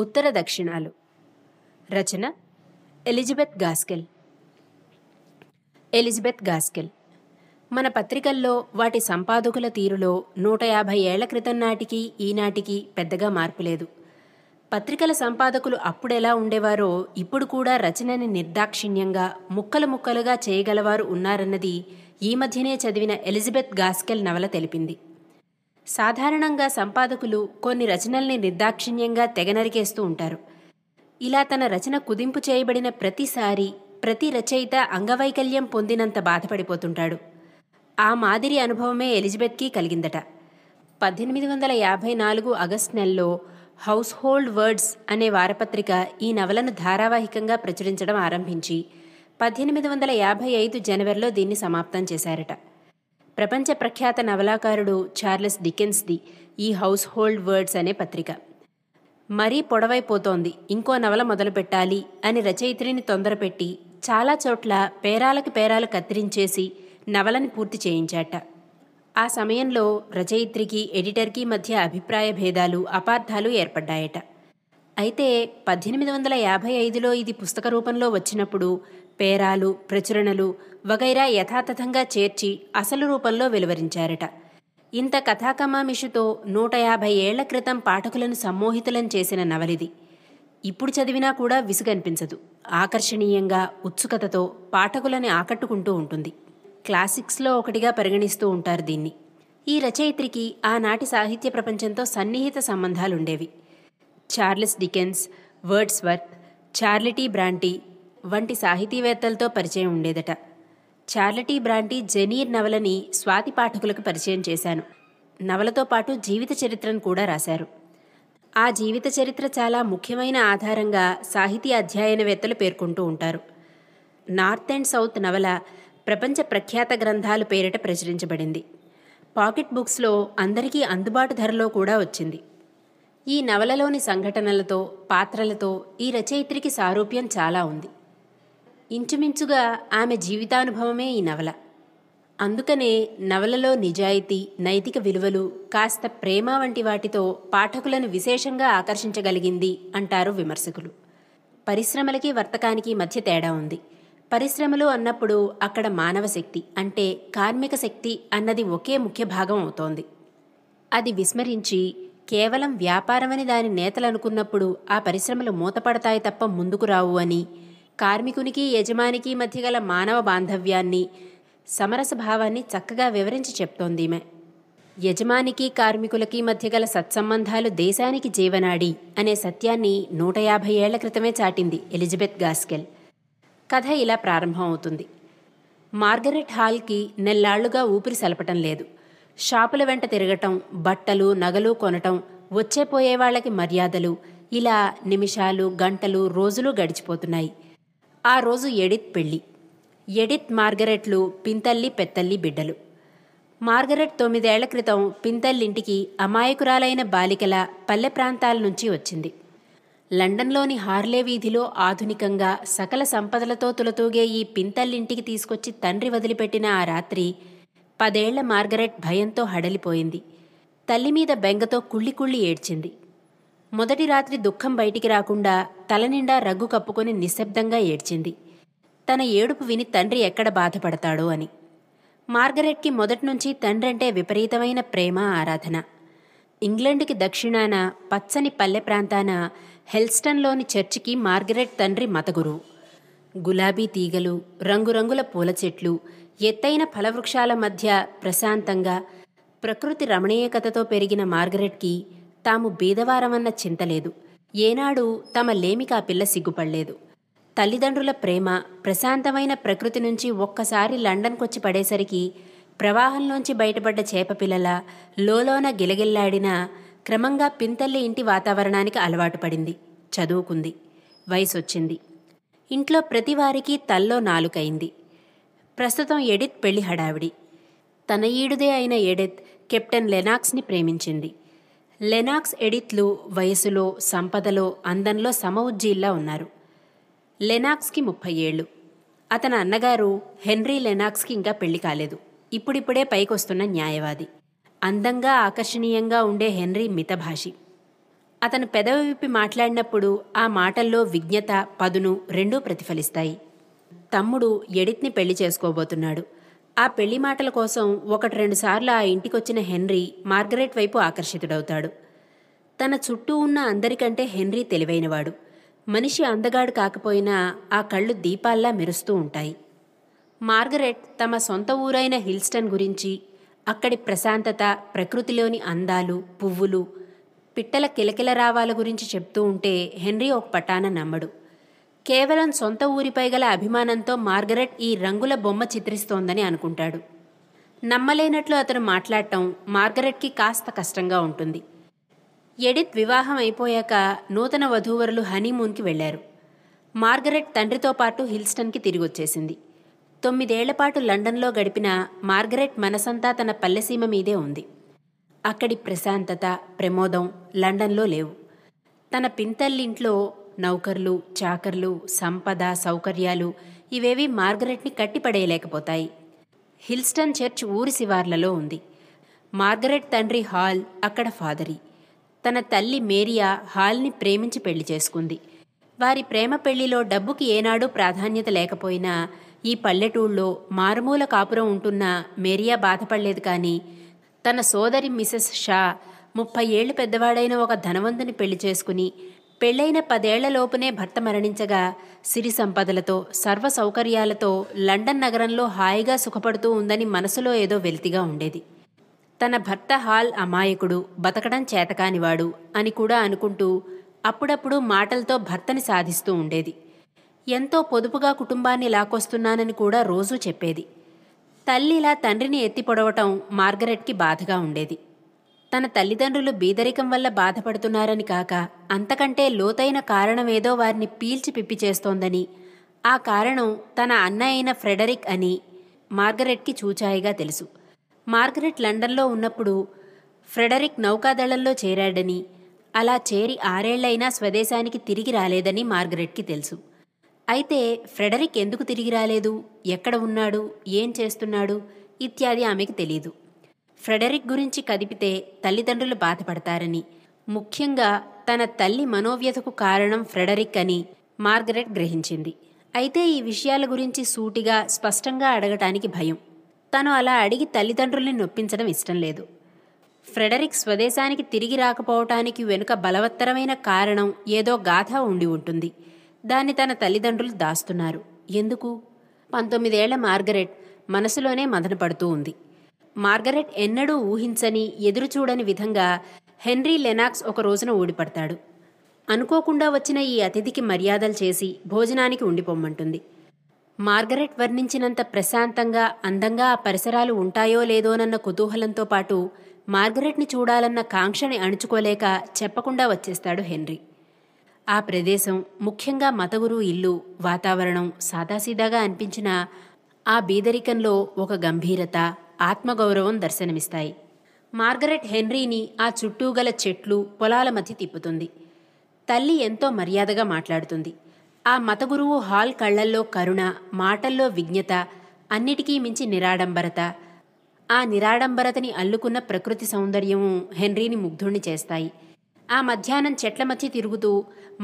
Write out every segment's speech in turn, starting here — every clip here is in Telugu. ఉత్తర దక్షిణాలు. రచన ఎలిజబెత్ గాస్కెల్. మన పత్రికల్లో వాటి సంపాదకుల తీరులో 150 ఏళ్ల క్రితం నాటికి ఈనాటికి పెద్దగా మార్పు లేదు. పత్రికల సంపాదకులు అప్పుడెలా ఉండేవారో ఇప్పుడు కూడా రచనని నిర్దాక్షిణ్యంగా ముక్కలు ముక్కలుగా చేయగలవారు ఉన్నారన్నది ఈ మధ్యనే చదివిన ఎలిజబెత్ గాస్కెల్ నవల తెలిపింది. సాధారణంగా సంపాదకులు కొన్ని రచనల్ని నిర్దాక్షిణ్యంగా తెగనరికేస్తూ ఉంటారు. ఇలా తన రచన కుదింపు చేయబడిన ప్రతిసారి ప్రతి రచయిత అంగవైకల్యం పొందినంత బాధపడిపోతుంటాడు. ఆ మాదిరి అనుభవమే ఎలిజబెత్కి కలిగిందట. 1854 ఆగస్టు నెలలో హౌస్హోల్డ్ వర్డ్స్ అనే వారపత్రిక ఈ నవలను ధారావాహికంగా ప్రచురించడం ఆరంభించి 1855 జనవరిలో దీన్ని సమాప్తం చేశారట. ప్రపంచ ప్రఖ్యాత నవలాకారుడు చార్లెస్ డికెన్స్ది ఈ హౌస్హోల్డ్ వర్డ్స్ అనే పత్రిక. మరీ పొడవైపోతోంది, ఇంకో నవల మొదలు పెట్టాలి అని రచయిత్రిని తొందరపెట్టి చాలా చోట్ల పేరాలకు పేరాలు కత్తిరించేసి నవలని పూర్తి చేయించాట. ఆ సమయంలో రచయిత్రికి ఎడిటర్కి మధ్య అభిప్రాయ భేదాలు, అపార్థాలు ఏర్పడ్డాయట. అయితే 1855లో ఇది పుస్తక రూపంలో వచ్చినప్పుడు పేరాలు, ప్రచురణలు వగైరా యథాతథంగా చేర్చి అసలు రూపంలో వెలువరించారట. ఇంత కథాకమామిషుతో 150 ఏళ్ల క్రితం పాఠకులను సమ్మోహితులను చేసిన నవలిది. ఇప్పుడు చదివినా కూడా విసుగనిపించదు. ఆకర్షణీయంగా, ఉత్సుకతతో పాఠకులని ఆకట్టుకుంటూ ఉంటుంది. క్లాసిక్స్లో ఒకటిగా పరిగణిస్తూ ఉంటారు దీన్ని. ఈ రచయిత్రికి ఆనాటి సాహిత్య ప్రపంచంతో సన్నిహిత సంబంధాలుండేవి. Charles Dickens, Wordsworth, Charlotte Bronte వంటి సాహితీవేత్తలతో పరిచయం ఉండేదట. చార్లెట్ బ్రాంటీ జెనీర్ నవలని స్వాతి పాఠకులకు పరిచయం చేశాను. నవలతో పాటు జీవిత చరిత్రను కూడా రాశారు. ఆ జీవిత చరిత్ర చాలా ముఖ్యమైన ఆధారంగా సాహితీ అధ్యయనవేత్తలు పేర్కొంటూ ఉంటారు. నార్త్ అండ్ సౌత్ నవల ప్రపంచ ప్రఖ్యాత గ్రంథాలు పేరిట ప్రచురించబడింది. పాకెట్ బుక్స్లో అందరికీ అందుబాటు ధరలో కూడా వచ్చింది. ఈ నవలలోని సంఘటనలతో, పాత్రలతో ఈ రచయిత్రికి సారూప్యం చాలా ఉంది. ఇంచుమించుగా ఆమె జీవితానుభవమే ఈ నవల. అందుకనే నవలలో నిజాయితీ, నైతిక విలువలు, కాస్త ప్రేమ వంటి వాటితో పాఠకులను విశేషంగా ఆకర్షించగలిగింది అంటారు విమర్శకులు. పరిశ్రమలకి వర్తకానికి మధ్య తేడా ఉంది. పరిశ్రమలు అన్నప్పుడు అక్కడ మానవ శక్తి అంటే కార్మిక శక్తి అన్నది ఒకే ముఖ్య భాగం అవుతోంది. అది విస్మరించి కేవలం వ్యాపారమని దాని నేతలనుకున్నప్పుడు ఆ పరిశ్రమలు మూతపడతాయి తప్ప ముందుకు రావు అని, కార్మికునికి యజమానికి మధ్య గల మానవ బాంధవ్యాన్ని, సమరస భావాన్ని చక్కగా వివరించి చెప్తోంది ఈమె. యజమానికి కార్మికులకి మధ్య గల సత్సంబంధాలు దేశానికి జీవనాడి అనే సత్యాన్ని 150 ఏళ్ల క్రితమే చాటింది ఎలిజబెత్ గాస్కెల్. కథ ఇలా ప్రారంభం అవుతుంది. మార్గరెట్ హాల్కి నెల్లాళ్లుగా ఊపిరి సలపటం లేదు. షాపుల వెంట తిరగటం, బట్టలు నగలు కొనటం, వచ్చేపోయేవాళ్లకి మర్యాదలు, ఇలా నిమిషాలు, గంటలు, రోజులు గడిచిపోతున్నాయి. ఆ రోజు ఎడిత్ పెళ్ళి. ఎడిత్ మార్గరెట్లు పింతల్లి పెత్తల్లి బిడ్డలు. మార్గరెట్ 9 ఏళ్ల క్రితం పింతల్లింటికి అమాయకురాలైన బాలికల పల్లె ప్రాంతాల నుంచి వచ్చింది. లండన్లోని హార్లే వీధిలో ఆధునికంగా సకల సంపదలతో తులతూగే ఈ పింతల్లింటికి తీసుకొచ్చి తండ్రి వదిలిపెట్టిన ఆ రాత్రి 10 ఏళ్ల మార్గరెట్ భయంతో హడలిపోయింది. తల్లిమీద బెంగతో కుళ్ళి కుళ్ళి ఏడ్చింది. మొదటి రాత్రి దుఃఖం బయటికి రాకుండా తలనిండా రగ్గు కప్పుకొని నిశ్శబ్దంగా ఏడ్చింది, తన ఏడుపు విని తండ్రి ఎక్కడ బాధపడతాడో అని. మార్గరెట్కి మొదటినుంచి తండ్రంటే విపరీతమైన ప్రేమ, ఆరాధన. ఇంగ్లండ్కి దక్షిణాన పచ్చని పల్లె ప్రాంతాన హెల్స్టన్లోని చర్చికి మార్గరెట్ తండ్రి మతగురువు. గులాబీ తీగలు, రంగురంగుల పూల చెట్లు, ఎత్తైన ఫలవృక్షాల మధ్య ప్రశాంతంగా ప్రకృతి రమణీయకతతో పెరిగిన మార్గరెట్కి తాము బీదవారమన్న చింతలేదు. ఏనాడు తమ లేమిక ఆ పిల్ల సిగ్గుపడలేదు. తల్లిదండ్రుల ప్రేమ, ప్రశాంతమైన ప్రకృతి నుంచి ఒక్కసారి లండన్కొచ్చి పడేసరికి ప్రవాహంలోంచి బయటపడ్డ చేపపిల్లల లోలోన గిలగిల్లాడిన క్రమంగా పింతల్లి ఇంటి వాతావరణానికి అలవాటు పడింది. చదువుకుంది, వయసొచ్చింది, ఇంట్లో ప్రతివారికి తల్లో నాలుకైంది. ప్రస్తుతం ఎడిత్ పెళ్లి హడావిడి. తన ఈడుదే అయిన ఎడిత్ కెప్టెన్ లెనాక్స్ని ప్రేమించింది. లెనాక్స్ ఎడిత్లు వయసులో, సంపదలో, అందంలో సమఉజ్జీల్లా ఉన్నారు. లెనాక్స్కి 30 ఏళ్లు. అతని అన్నగారు హెన్రీ లెనాక్స్కి ఇంకా పెళ్లి కాలేదు. ఇప్పుడిప్పుడే పైకొస్తున్న న్యాయవాది. అందంగా ఆకర్షణీయంగా ఉండే హెన్రీ మితభాషి. అతను పెదవి విప్పి మాట్లాడినప్పుడు ఆ మాటల్లో విజ్ఞత, పదును రెండూ ప్రతిఫలిస్తాయి. తమ్ముడు ఎడిత్ని పెళ్లి చేసుకోబోతున్నాడు. ఆ పెళ్లి మాటల కోసం ఒకటి రెండుసార్లు ఆ ఇంటికొచ్చిన హెన్రీ మార్గరెట్ వైపు ఆకర్షితుడవుతాడు. తన చుట్టూ ఉన్న అందరికంటే హెన్రీ తెలివైనవాడు. మనిషి అందగాడు కాకపోయినా ఆ కళ్ళు దీపాల్లా మెరుస్తూ ఉంటాయి. మార్గరెట్ తమ సొంత ఊరైన హిల్స్టన్ గురించి, అక్కడి ప్రశాంతత, ప్రకృతిలోని అందాలు, పువ్వులు, పిట్టల కిలకిల రావాల గురించి చెప్తూ ఉంటే హెన్రీ ఒక పటాన నమ్మడు. కేవలం సొంత ఊరిపై గల అభిమానంతో మార్గరెట్ ఈ రంగుల బొమ్మ చిత్రిస్తోందని అనుకుంటాడు. నమ్మలేనట్లు అతను మాట్లాడటం మార్గరెట్కి కాస్త కష్టంగా ఉంటుంది. ఎడిత్ వివాహం అయిపోయాక నూతన వధూవరులు హనీమూన్కి వెళ్లారు. మార్గరెట్ తండ్రితో పాటు హిల్స్టన్కి తిరిగొచ్చేసింది. 9 ఏళ్లపాటు లండన్లో గడిపిన మార్గరెట్ మనసంతా తన పల్లెసీమ మీదే ఉంది. అక్కడి ప్రశాంతత, ప్రమోదం లండన్లో లేవు. తన పింతల్లింట్లో నౌకర్లు, చాకర్లు, సంపద, సౌకర్యాలు ఇవేవి మార్గరెట్ని కట్టిపడేయలేకపోతాయి. హిల్స్టన్ చర్చ్ ఊరి శివార్లలో ఉంది. మార్గరెట్ తండ్రి హాల్ అక్కడ ఫాదరి. తన తల్లి మేరియా హాల్ని ప్రేమించి పెళ్లి చేసుకుంది. వారి ప్రేమ పెళ్లిలో డబ్బుకి ఏనాడూ ప్రాధాన్యత లేకపోయినా ఈ పల్లెటూళ్ళలో మారుమూల కాపురం ఉంటున్న మేరియా బాధపడలేదు. కానీ తన సోదరి మిసెస్ షా 30 ఏళ్లు పెద్దవాడైన ఒక ధనవంతుని పెళ్లి చేసుకుని పెళ్లైన 10 ఏళ్లలోపునే భర్త మరణించగా సిరి సంపదలతో, సర్వ సౌకర్యాలతో లండన్ నగరంలో హాయిగా సుఖపడుతూ ఉందని మనసులో ఏదో వెలితిగా ఉండేది. తన భర్త హాల్ అమాయకుడు, బతకడం చేతకానివాడు అని కూడా అనుకుంటూ అప్పుడప్పుడు మాటలతో భర్తని సాధిస్తూ ఉండేది. ఎంతో పొదుపుగా కుటుంబాన్ని లాకొస్తున్నానని కూడా రోజూ చెప్పేది. తల్లి ఇలా తండ్రిని ఎత్తి పొడవటం మార్గరెట్కి బాధగా ఉండేది. తన తల్లిదండ్రులు బీదరికం వల్ల బాధపడుతున్నారని కాక అంతకంటే లోతైన కారణమేదో వారిని పీల్చి పిప్పి చేస్తోందని, ఆ కారణం తన అన్న అయిన ఫ్రెడరిక్ అని మార్గరెట్కి చూచాయిగా తెలుసు. మార్గరెట్ లండన్లో ఉన్నప్పుడు ఫ్రెడరిక్ నౌకాదళంలో చేరాడని, అలా చేరి 6 ఏళ్లైనా స్వదేశానికి తిరిగి రాలేదని మార్గరెట్కి తెలుసు. అయితే ఫ్రెడరిక్ ఎందుకు తిరిగి రాలేదు, ఎక్కడ ఉన్నాడు, ఏం చేస్తున్నాడు ఇత్యాది ఆమెకు తెలీదు. ఫ్రెడరిక్ గురించి కదిపితే తల్లిదండ్రులు బాధపడతారని, ముఖ్యంగా తన తల్లి మనోవ్యతకు కారణం ఫ్రెడరిక్ అని మార్గరెట్ గ్రహించింది. అయితే ఈ విషయాల గురించి సూటిగా, స్పష్టంగా అడగటానికి భయం. తను అలా అడిగి తల్లిదండ్రుల్ని నొప్పించడం ఇష్టం లేదు. ఫ్రెడరిక్ స్వదేశానికి తిరిగి రాకపోవటానికి వెనుక బలవత్తరమైన కారణం, ఏదో గాథ ఉండి ఉంటుంది. దాన్ని తన తల్లిదండ్రులు దాస్తున్నారు. ఎందుకు? 19 ఏళ్ల మార్గరెట్ మనసులోనే మదనపడుతూ ఉంది. మార్గరెట్ ఎన్నడూ ఊహించని, ఎదురుచూడని విధంగా హెన్రీ లెనాక్స్ ఒక రోజున ఊడిపడతాడు. అనుకోకుండా వచ్చిన ఈ అతిథికి మర్యాదలు చేసి భోజనానికి ఉండిపోమ్మంటుంది. మార్గరెట్ వర్ణించినంత ప్రశాంతంగా, అందంగా ఆ పరిసరాలు ఉంటాయో లేదోనన్న కుతూహలంతో పాటు మార్గరెట్ని చూడాలన్న కాంక్షని అణుచుకోలేక చెప్పకుండా వచ్చేస్తాడు హెన్రీ. ఆ ప్రదేశం, ముఖ్యంగా మతగురు ఇల్లు, వాతావరణం సాదాసీదాగా అనిపించినా ఆ బీదరికంలో ఒక గంభీరత, ఆత్మగౌరవం దర్శనమిస్తాయి. మార్గరెట్ హెన్రీని ఆ చుట్టూ గల చెట్లు, పొలాల మధ్య తిప్పుతుంది. తల్లి ఎంతో మర్యాదగా మాట్లాడుతుంది. ఆ మతగురువు హాల్ కళ్లల్లో కరుణ, మాటల్లో విజ్ఞత, అన్నిటికీ మించి నిరాడంబరత. ఆ నిరాడంబరతని అల్లుకున్న ప్రకృతి సౌందర్యము హెన్రీని ముగ్ధుణ్ణి చేస్తాయి. ఆ మధ్యాహ్నం చెట్ల మధ్య తిరుగుతూ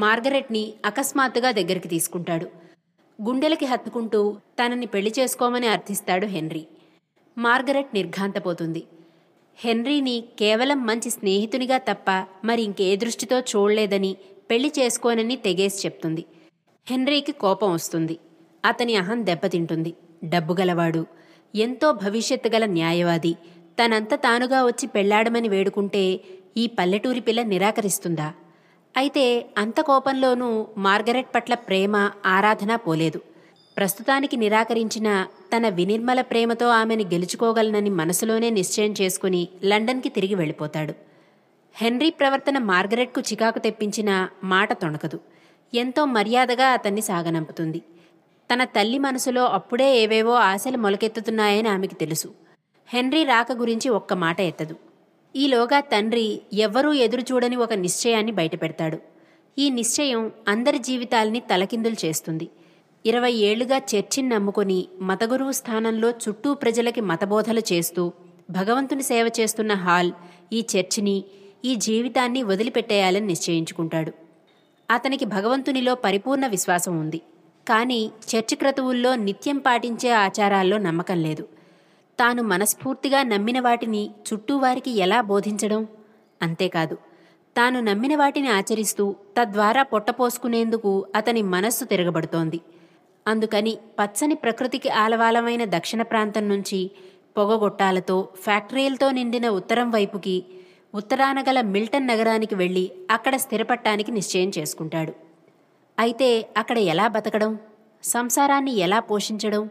మార్గరెట్ని అకస్మాత్తుగా దగ్గరికి తీసుకుంటాడు. గుండెలకి హత్తుకుంటూ తనని పెళ్లి చేసుకోమని అర్థిస్తాడు హెన్రీ. మార్గరెట్ నిర్ఘాంతపోతుంది. హెన్రీని కేవలం మంచి స్నేహితునిగా తప్ప మరి ఇంకే దృష్టితో చూడలేదని, పెళ్లి చేసుకోనని తెగేసి చెప్తుంది. హెన్రీకి కోపం వస్తుంది. అతని అహం దెబ్బతింటుంది. డబ్బు గలవాడు, ఎంతో భవిష్యత్తు గల న్యాయవాది, తనంత తానుగా వచ్చి పెళ్లాడమని వేడుకుంటే ఈ పల్లెటూరి పిల్ల నిరాకరిస్తుందా? అయితే అంత కోపంలోనూ మార్గరెట్ పట్ల ప్రేమ, ఆరాధన పోలేదు. ప్రస్తుతానికి నిరాకరించిన తన వినిర్మల ప్రేమతో ఆమెని గెలుచుకోగలనని మనసులోనే నిశ్చయం చేసుకుని లండన్కి తిరిగి వెళ్ళిపోతాడు. హెన్రీ ప్రవర్తన మార్గరెట్కు చికాకు తెప్పించిన మాట తొణకదు. ఎంతో మర్యాదగా అతన్ని సాగనంపుతుంది. తన తల్లి మనసులో అప్పుడే ఏవేవో ఆశలు మొలకెత్తుతున్నాయని ఆమెకు తెలుసు. హెన్రీ రాక గురించి ఒక్క మాట ఎత్తదు. ఈలోగా తండ్రి ఎవ్వరూ ఎదురుచూడని ఒక నిశ్చయాన్ని బయటపెడతాడు. ఈ నిశ్చయం అందరి జీవితాల్ని తలకిందులు చేస్తుంది. 20 ఏళ్లుగా చర్చిని నమ్ముకొని మతగురువు స్థానంలో చుట్టూ ప్రజలకి మతబోధలు చేస్తూ భగవంతుని సేవ చేస్తున్న హాల్ ఈ చర్చిని, ఈ జీవితాన్ని వదిలిపెట్టేయాలని నిశ్చయించుకుంటాడు. అతనికి భగవంతునిలో పరిపూర్ణ విశ్వాసం ఉంది. కానీ చర్చి క్రతువుల్లో నిత్యం పాటించే ఆచారాల్లో నమ్మకం లేదు. తాను మనస్ఫూర్తిగా నమ్మిన వాటిని చుట్టూవారికి ఎలా బోధించడం? అంతేకాదు, తాను నమ్మిన వాటిని ఆచరిస్తూ తద్వారా పొట్టపోసుకునేందుకు అతని మనస్సు తిరగబడుతోంది. అందుకని పచ్చని ప్రకృతికి ఆలవాలమైన దక్షిణ ప్రాంతం నుంచి పొగగొట్టాలతో ఫ్యాక్టరీలతో నిండిన ఉత్తరం వైపుకి, ఉత్తరాన గల మిల్టన్ నగరానికి వెళ్ళి అక్కడ స్థిరపట్టానికి నిశ్చయం చేసుకుంటాడు. అయితే అక్కడ ఎలా బతకడం, సంసారాన్ని ఎలా పోషించడం?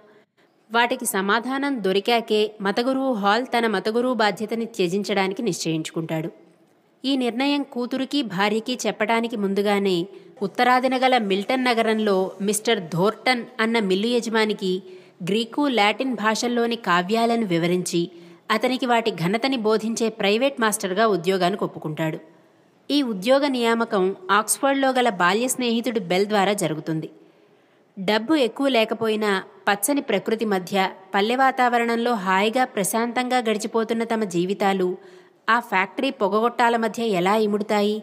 వాటికి సమాధానం దొరికాకే మతగురువు హాల్ తన మతగురువు బాధ్యతని త్యజించడానికి నిశ్చయించుకుంటాడు. ఈ నిర్ణయం కూతురికి భార్యకి చెప్పడానికి ముందుగానే ఉత్తరాదిన గల మిల్టన్ నగరంలో మిస్టర్ థోర్టన్ అన్న మిల్లు యజమానికి గ్రీకు, లాటిన్ భాషల్లోని కావ్యాలను వివరించి అతనికి వాటి ఘనతని బోధించే ప్రైవేట్ మాస్టర్గా ఉద్యోగానికి ఒప్పుకుంటాడు. ఈ ఉద్యోగ నియామకం ఆక్స్ఫర్డ్లో గల బాల్య స్నేహితుడు బెల్ ద్వారా జరుగుతుంది. డబ్బు ఎక్కువ లేకపోయినా పచ్చని ప్రకృతి మధ్య పల్లె వాతావరణంలో హాయిగా ప్రశాంతంగా గడిచిపోతున్న తమ జీవితాలు ఆ ఫ్యాక్టరీ పొగగొట్టాల మధ్య ఎలా ఇముడుతాయి?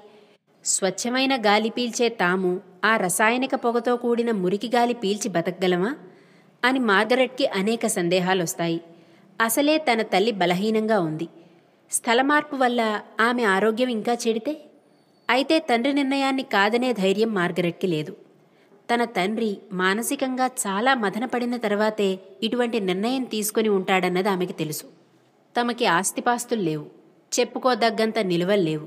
స్వచ్ఛమైన గాలి పీల్చే తాము ఆ రసాయనిక పొగతో కూడిన మురికి గాలి పీల్చి బతకగలమా అని మార్గరెట్కి అనేక సందేహాలొస్తాయి. అసలే తన తల్లి బలహీనంగా ఉంది. స్థల మార్పు వల్ల ఆమె ఆరోగ్యం ఇంకా చెడితే? అయితే తండ్రి నిర్ణయాన్ని కాదనే ధైర్యం మార్గరెట్కి లేదు. తన తండ్రి మానసికంగా చాలా మదనపడిన తర్వాతే ఇటువంటి నిర్ణయం తీసుకుని ఉంటాడన్నది ఆమెకి తెలుసు. తమకి ఆస్తిపాస్తులు లేవు, చెప్పుకోదగ్గంత నిలువల్లేవు.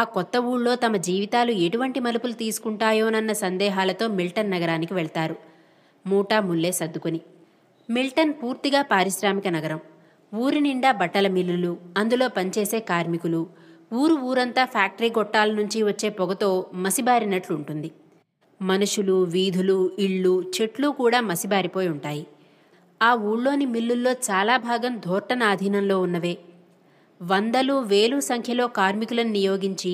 ఆ కొత్త ఊళ్ళో తమ జీవితాలు ఎటువంటి మలుపులు తీసుకుంటాయోనన్న సందేహాలతో మిల్టన్ నగరానికి వెళ్తారు, మూటా ముల్లే సర్దుకుని. మిల్టన్ పూర్తిగా పారిశ్రామిక నగరం. ఊరి నిండా బట్టల మిల్లులు, అందులో పనిచేసే కార్మికులు, ఊరు ఊరంతా ఫ్యాక్టరీ గొట్టాల నుంచి వచ్చే పొగతో మసిబారినట్లుంటుంది. మనుషులు, వీధులు, ఇళ్ళు, చెట్లు కూడా మసిబారిపోయి ఉంటాయి. ఆ ఊళ్ళోని మిల్లుల్లో చాలా భాగం థోర్టన్ ఆధీనంలో ఉన్నవే. వందలు వేలు సంఖ్యలో కార్మికులను నియోగించి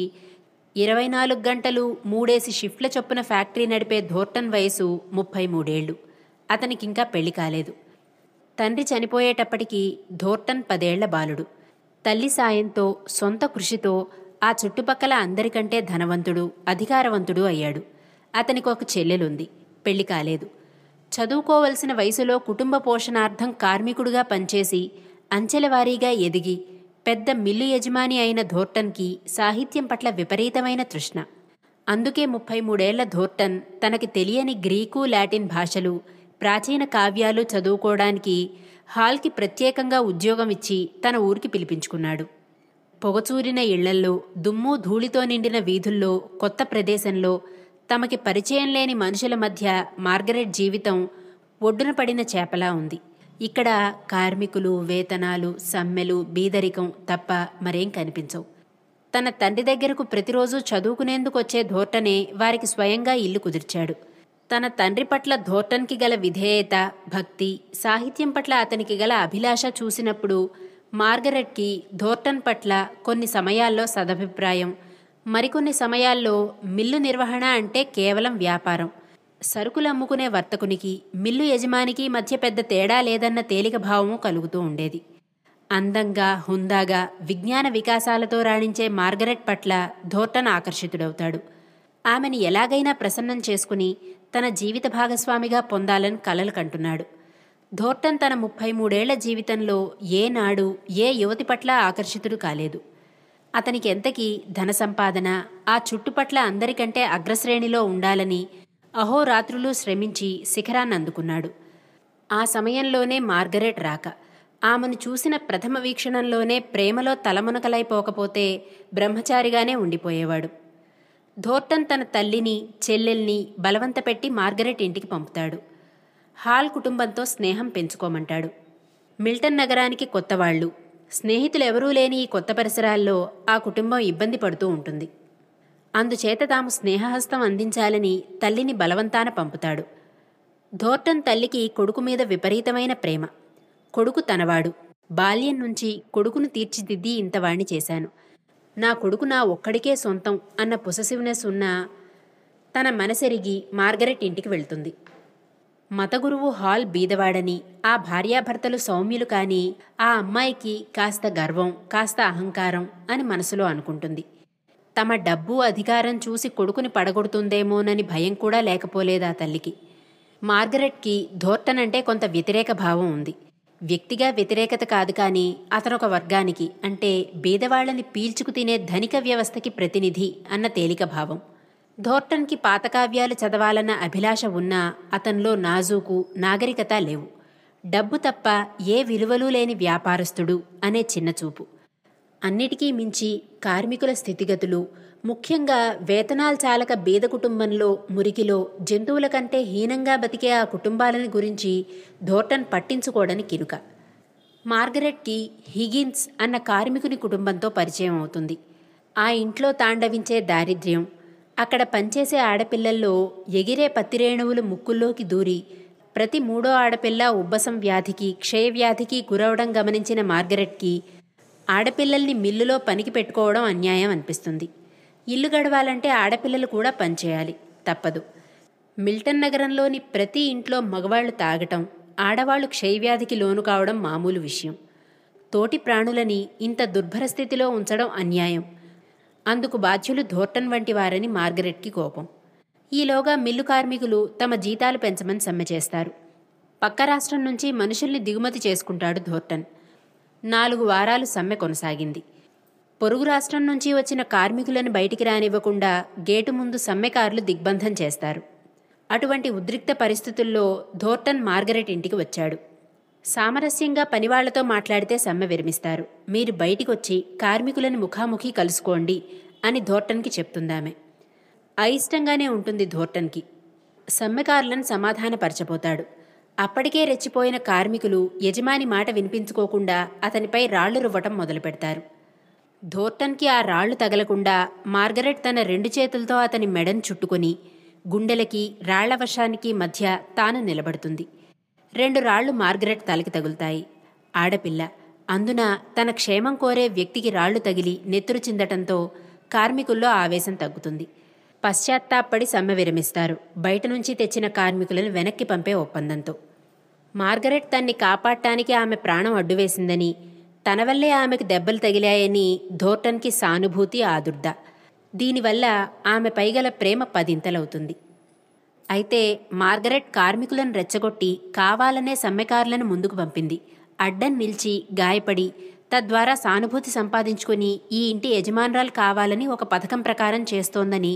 24 గంటలు 3 షిఫ్ట్ల చొప్పున ఫ్యాక్టరీ నడిపే థోర్టన్ వయసు 33 ఏళ్లు. అతనికింకా పెళ్లి కాలేదు. తండ్రి చనిపోయేటప్పటికీ థోర్టన్ 10 ఏళ్ల బాలుడు. తల్లి సాయంతో, సొంత కృషితో ఆ చుట్టుపక్కల అందరికంటే ధనవంతుడు, అధికారవంతుడు అయ్యాడు. అతనికి ఒక చెల్లెలుంది, పెళ్లి కాలేదు. చదువుకోవలసిన వయసులో కుటుంబ పోషణార్థం కార్మికుడుగా పనిచేసి అంచెలవారీగా ఎదిగి పెద్ద మిల్లు యజమాని అయిన థోర్టన్కి సాహిత్యం పట్ల విపరీతమైన తృష్ణ. అందుకే 33 ఏళ్ల థోర్టన్ తనకి తెలియని గ్రీకు, లాటిన్ భాషలు, ప్రాచీన కావ్యాలు చదువుకోవడానికి హాల్కి ప్రత్యేకంగా ఉద్యోగం ఇచ్చి తన ఊరికి పిలిపించుకున్నాడు. పొగచూరిన ఇళ్లల్లో, దుమ్ము ధూళితో నిండిన వీధుల్లో, కొత్త ప్రదేశంలో, తమకి పరిచయం లేని మనుషుల మధ్య మార్గరెట్ జీవితం ఒడ్డున పడిన చేపలా ఉంది. ఇక్కడ కార్మికులు, వేతనాలు, సమ్మెలు, బీదరికం తప్ప మరేం కనిపించవు. తన తండ్రి దగ్గరకు ప్రతిరోజు చదువుకునేందుకు వచ్చే థోర్టనే వారికి స్వయంగా ఇల్లు కుదిర్చాడు. తన తండ్రి పట్ల థోర్టన్కి గల విధేయత, భక్తి, సాహిత్యం పట్ల అతనికి గల అభిలాష చూసినప్పుడు మార్గరెట్కి థోర్టన్ పట్ల కొన్ని సమయాల్లో సదభిప్రాయం, మరికొన్ని సమయాల్లో మిల్లు నిర్వహణ అంటే కేవలం వ్యాపారం, సరుకులు అమ్ముకునే వర్తకునికి మిల్లు యజమానికి మధ్య పెద్ద తేడా లేదన్న తేలిక భావము కలుగుతూ ఉండేది. అందంగా, హుందాగా, విజ్ఞాన వికాసాలతో రాణించే మార్గరెట్ పట్ల థోర్టన్ ఆకర్షితుడవుతాడు. ఆమెని ఎలాగైనా ప్రసన్నం చేసుకుని తన జీవిత భాగస్వామిగా పొందాలని కలలు కంటున్నాడు. థోర్టన్ తన 33 ఏళ్ల జీవితంలో ఏనాడు ఏ యువతి పట్ల ఆకర్షితుడు కాలేదు. అతనికి ఎంతకీ ధన సంపాదన, ఆ చుట్టుపట్ల అందరికంటే అగ్రశ్రేణిలో ఉండాలని అహోరాత్రులు శ్రమించి శిఖరాన్ని అందుకున్నాడు. ఆ సమయంలోనే మార్గరెట్ రాక, ఆమెను చూసిన ప్రథమ వీక్షణంలోనే ప్రేమలో తలమునకలైపోకపోతే బ్రహ్మచారిగానే ఉండిపోయేవాడు. థోర్టన్ తన తల్లిని, చెల్లెల్ని బలవంతపెట్టి మార్గరెట్ ఇంటికి పంపుతాడు. హాల్ కుటుంబంతో స్నేహం పెంచుకోమంటాడు. మిల్టన్ నగరానికి కొత్తవాళ్లు, స్నేహితులెవరూ లేని ఈ కొత్త పరిసరాల్లో ఆ కుటుంబం ఇబ్బంది పడుతూ ఉంటుంది. అందుచేత తాము స్నేహహస్తం అందించాలని తల్లిని బలవంతాన పంపుతాడు. థోర్టన్ తల్లికి కొడుకు మీద విపరీతమైన ప్రేమ. కొడుకు తనవాడు. బాల్యం నుంచి కొడుకును తీర్చిదిద్ది ఇంతవాణ్ణి చేశాను, నా కొడుకు నా ఒక్కడికే సొంతం అన్న పొసెసివ్నెస్ ఉన్న తన మనసెరిగి మార్గరెట్ ఇంటికి వెళ్తుంది. మతగురువు హాల్ బీదవాడని, ఆ భార్యాభర్తలు సౌమ్యులు కాని ఆ అమ్మాయికి కాస్త గర్వం, కాస్త అహంకారం అని మనసులో అనుకుంటుంది. తమ డబ్బు అధికారం చూసి కొడుకుని పడగొడుతుందేమోనని భయం కూడా లేకపోలేదా తల్లికి. మార్గరెట్కి థోర్టన్ అంటే కొంత వ్యతిరేక భావం ఉంది. వ్యక్తిగా వ్యతిరేకత కాదు, కానీ అతనొక వర్గానికి, అంటే బీదవాళ్లని పీల్చుకు తినే ధనిక వ్యవస్థకి ప్రతినిధి అన్న తేలిక భావం. థోర్టన్కి పాతకావ్యాలు చదవాలన్న అభిలాష ఉన్నా అతనిలో నాజూకు, నాగరికత లేవు. డబ్బు తప్ప ఏ విలువలు లేని వ్యాపారస్తుడు అనే చిన్నచూపు. అన్నిటికీ మించి కార్మికుల స్థితిగతులు, ముఖ్యంగా వేతనాలు చాలక బీద కుటుంబంలో, మురికిలో, జంతువుల కంటే హీనంగా బతికే ఆ కుటుంబాలను గురించి థోర్టన్ పట్టించుకోవడానికి కినుక. మార్గరెట్కి హిగిన్స్ అన్న కార్మికుని కుటుంబంతో పరిచయం అవుతుంది. ఆ ఇంట్లో తాండవించే దారిద్ర్యం, అక్కడ పనిచేసే ఆడపిల్లల్లో ఎగిరే పత్తిరేణువులు ముక్కుల్లోకి దూరి ప్రతి మూడో ఆడపిల్ల ఉబ్బసం వ్యాధికి, క్షయవ్యాధికి గురవడం గమనించిన మార్గరెట్కి ఆడపిల్లల్ని మిల్లులో పనికి పెట్టుకోవడం అన్యాయం అనిపిస్తుంది. ఇల్లు గడవాలంటే ఆడపిల్లలు కూడా పనిచేయాలి, తప్పదు. మిల్టన్ నగరంలోని ప్రతి ఇంట్లో మగవాళ్లు తాగటం, ఆడవాళ్లు క్షయవ్యాధికి లోను కావడం మామూలు విషయం. తోటి ప్రాణులని ఇంత దుర్భర స్థితిలో ఉంచడం అన్యాయం. అందుకు బాధ్యులు థోర్టన్ వంటి వారని మార్గరెట్కి కోపం. ఈలోగా మిల్లు కార్మికులు తమ జీతాలు పెంచమని సమ్మె చేస్తారు. పక్క రాష్ట్రం నుంచి మనుషుల్ని దిగుమతి చేసుకుంటాడు థోర్టన్. 4 వారాలు సమ్మె కొనసాగింది. పొరుగు రాష్ట్రం నుంచి వచ్చిన కార్మికులను బయటికి రానివ్వకుండా గేటు ముందు సమ్మెకారులు దిగ్బంధం చేస్తారు. అటువంటి ఉద్రిక్త పరిస్థితుల్లో థోర్టన్ మార్గరెట్ ఇంటికి వచ్చాడు. సామరస్యంగా పనివాళ్లతో మాట్లాడితే సమ్మె విరమిస్తారు. మీరు బయటికొచ్చి కార్మికులను ముఖాముఖి కలుసుకోండి అని థోర్టన్కి చెప్తుందామె. అయిష్టంగానే ఉంటుంది థోర్టన్కి. సమ్మెకారులను సమాధానపరచబోతాడు. అప్పటికే రెచ్చిపోయిన కార్మికులు యజమాని మాట వినిపించుకోకుండా అతనిపై రాళ్లు రువ్వటం మొదలుపెడతారు. థోర్టన్కి ఆ రాళ్లు తగలకుండా మార్గరెట్ తన 2 చేతులతో అతని మెడను చుట్టుకుని గుండెలకి రాళ్ల వర్షానికి మధ్య తాను నిలబడుతుంది. 2 రాళ్లు మార్గరెట్ తలకి తగులుతాయి. ఆడపిల్ల అందున తన క్షేమం కోరే వ్యక్తికి రాళ్లు తగిలి నెత్తురు చిందటంతో కార్మికుల్లో ఆవేశం తగ్గుతుంది. పశ్చాత్తాపడి సమ్మె విరమిస్తారు, బయట నుంచి తెచ్చిన కార్మికులను వెనక్కి పంపే ఒప్పందంతో. మార్గరెట్ తన్ని కాపాడటానికి ఆమె ప్రాణం అడ్డువేసిందని, తన వల్లే ఆమెకు దెబ్బలు తగిలాయని థోర్టన్కి సానుభూతి ఆదుర్ద. దీనివల్ల ఆమె పైగల ప్రేమ పదింతలవుతుంది. అయితే మార్గరెట్ కార్మికులను రెచ్చగొట్టి కావాలనే సమ్మెకారులను ముందుకు పంపింది. అడ్డం నిలిచి గాయపడి తద్వారా సానుభూతి సంపాదించుకుని ఈ ఇంటి యజమానురాలు కావాలని ఒక పథకం ప్రకారం చేస్తోందని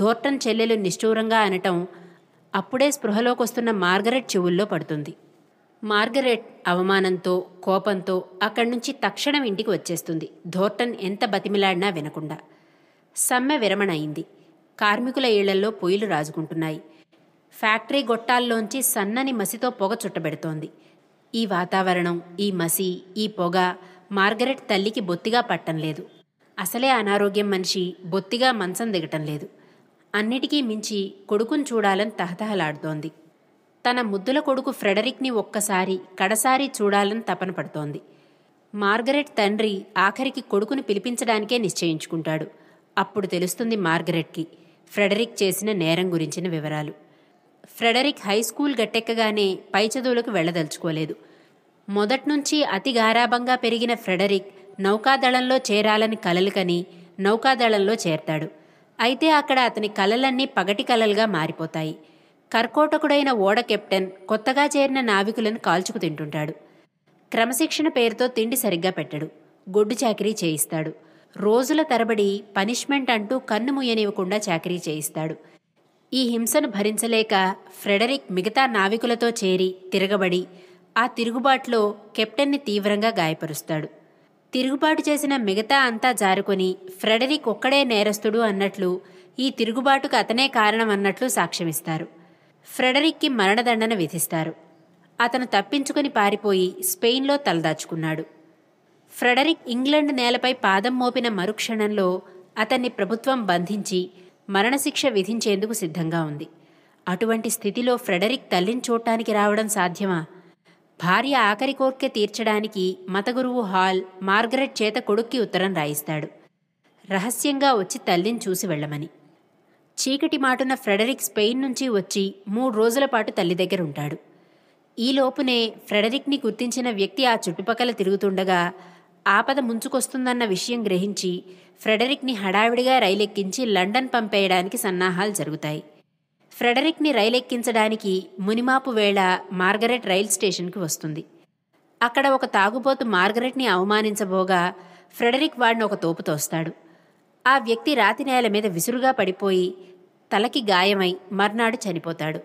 థోర్టన్ చెల్లెలు నిష్ఠూరంగా అనటం అప్పుడే స్పృహలోకొస్తున్న మార్గరెట్ చెవుల్లో పడుతుంది. మార్గరెట్ అవమానంతో, కోపంతో అక్కడి నుంచి తక్షణం ఇంటికి వచ్చేస్తుంది, థోర్టన్ ఎంత బతిమిలాడినా వినకుండా. సమ్మె విరమణ అయింది. కార్మికుల ఇళ్లల్లో పొయ్యిలు రాజుకుంటున్నాయి. ఫ్యాక్టరీ గొట్టాల్లోంచి సన్నని మసితో పొగ చుట్టబెడుతోంది. ఈ వాతావరణం, ఈ మసి, ఈ పొగ మార్గరెట్ తల్లికి బొత్తిగా పట్టం లేదు. అసలే అనారోగ్యం మనిషి బొత్తిగా మంచం దిగటం లేదు. అన్నిటికీ మించి కొడుకును చూడాలని తహతహలాడుతోంది. తన ముద్దుల కొడుకు ఫ్రెడరిక్ని ఒక్కసారి, కడసారి చూడాలని తపన పడుతోంది. మార్గరెట్ తండ్రి ఆఖరికి కొడుకును పిలిపించడానికే నిశ్చయించుకుంటాడు. అప్పుడు తెలుస్తుంది మార్గరెట్కి ఫ్రెడరిక్ చేసిన నేరం గురించిన వివరాలు. ఫ్రెడరిక్ హై స్కూల్ గట్టెక్కగానే పై చదువులకు వెళ్ళదలుచుకోలేదు. మొదట్నుంచి అతి గారాభంగా పెరిగిన ఫ్రెడరిక్ నౌకాదళంలో చేరాలని కలలు కని నౌకాదళంలో చేరతాడు. అయితే అక్కడ అతని కలలన్నీ పగటి కలలుగా మారిపోతాయి. కర్కోటకుడైన ఓడ కెప్టెన్ కొత్తగా చేరిన నావికులను కాల్చుకు తింటుంటాడు. క్రమశిక్షణ పేరుతో తిండి సరిగ్గా పెట్టడు, గొడ్డు చాకరీ చేయిస్తాడు. రోజుల తరబడి పనిష్మెంట్ అంటూ కన్ను ముయ్యనివ్వకుండా చాకరీ చేయిస్తాడు. ఈ హింసను భరించలేక ఫ్రెడరిక్ మిగతా నావికులతో చేరి తిరగబడి ఆ తిరుగుబాటులో కెప్టెన్ని తీవ్రంగా గాయపరుస్తాడు. తిరుగుబాటు చేసిన మిగతా అంతా జారుకొని ఫ్రెడరిక్ ఒక్కడే నేరస్తుడు అన్నట్లు, ఈ తిరుగుబాటుకు అతనే కారణం అన్నట్లు సాక్ష్యమిస్తారు. ఫ్రెడరిక్కి మరణదండన విధిస్తారు. అతను తప్పించుకుని పారిపోయి స్పెయిన్లో తలదాచుకున్నాడు. ఫ్రెడరిక్ ఇంగ్లండ్ నేలపై పాదం మోపిన మరుక్షణంలో అతన్ని ప్రభుత్వం బంధించి మరణశిక్ష విధించేందుకు సిద్ధంగా ఉంది. అటువంటి స్థితిలో ఫ్రెడరిక్ తల్లిని చూడటానికి రావడం సాధ్యమా? భార్య ఆఖరి కోర్కె తీర్చడానికి మతగురువు హాల్ మార్గరెట్ చేత కొడుక్కి ఉత్తరం రాయిస్తాడు, రహస్యంగా వచ్చి తల్లిని చూసి వెళ్ళమని. చీకటి మాటున ఫ్రెడరిక్ స్పెయిన్ నుంచి వచ్చి 3 రోజుల పాటు తల్లి దగ్గరుంటాడు. ఈలోపునే ఫ్రెడరిక్ని గుర్తించిన వ్యక్తి ఆ చుట్టుపక్కల తిరుగుతుండగా ఆపద ముంచుకొస్తుందన్న విషయం గ్రహించి ఫ్రెడరిక్ని హడావిడిగా రైలెక్కించి లండన్ పంపేయడానికి సన్నాహాలు జరుగుతాయి. ఫ్రెడరిక్ని రైలెక్కించడానికి మునిమాపు వేళ మార్గరెట్ రైల్ స్టేషన్కి వస్తుంది. అక్కడ ఒక తాగుబోతు మార్గరెట్ని అవమానించబోగా ఫ్రెడరిక్ వాడిని ఒక తోపు తోస్తాడు. ఆ వ్యక్తి రాతి నేల మీద విసురుగా పడిపోయి తలకి గాయమై మర్నాడు చనిపోతాడు.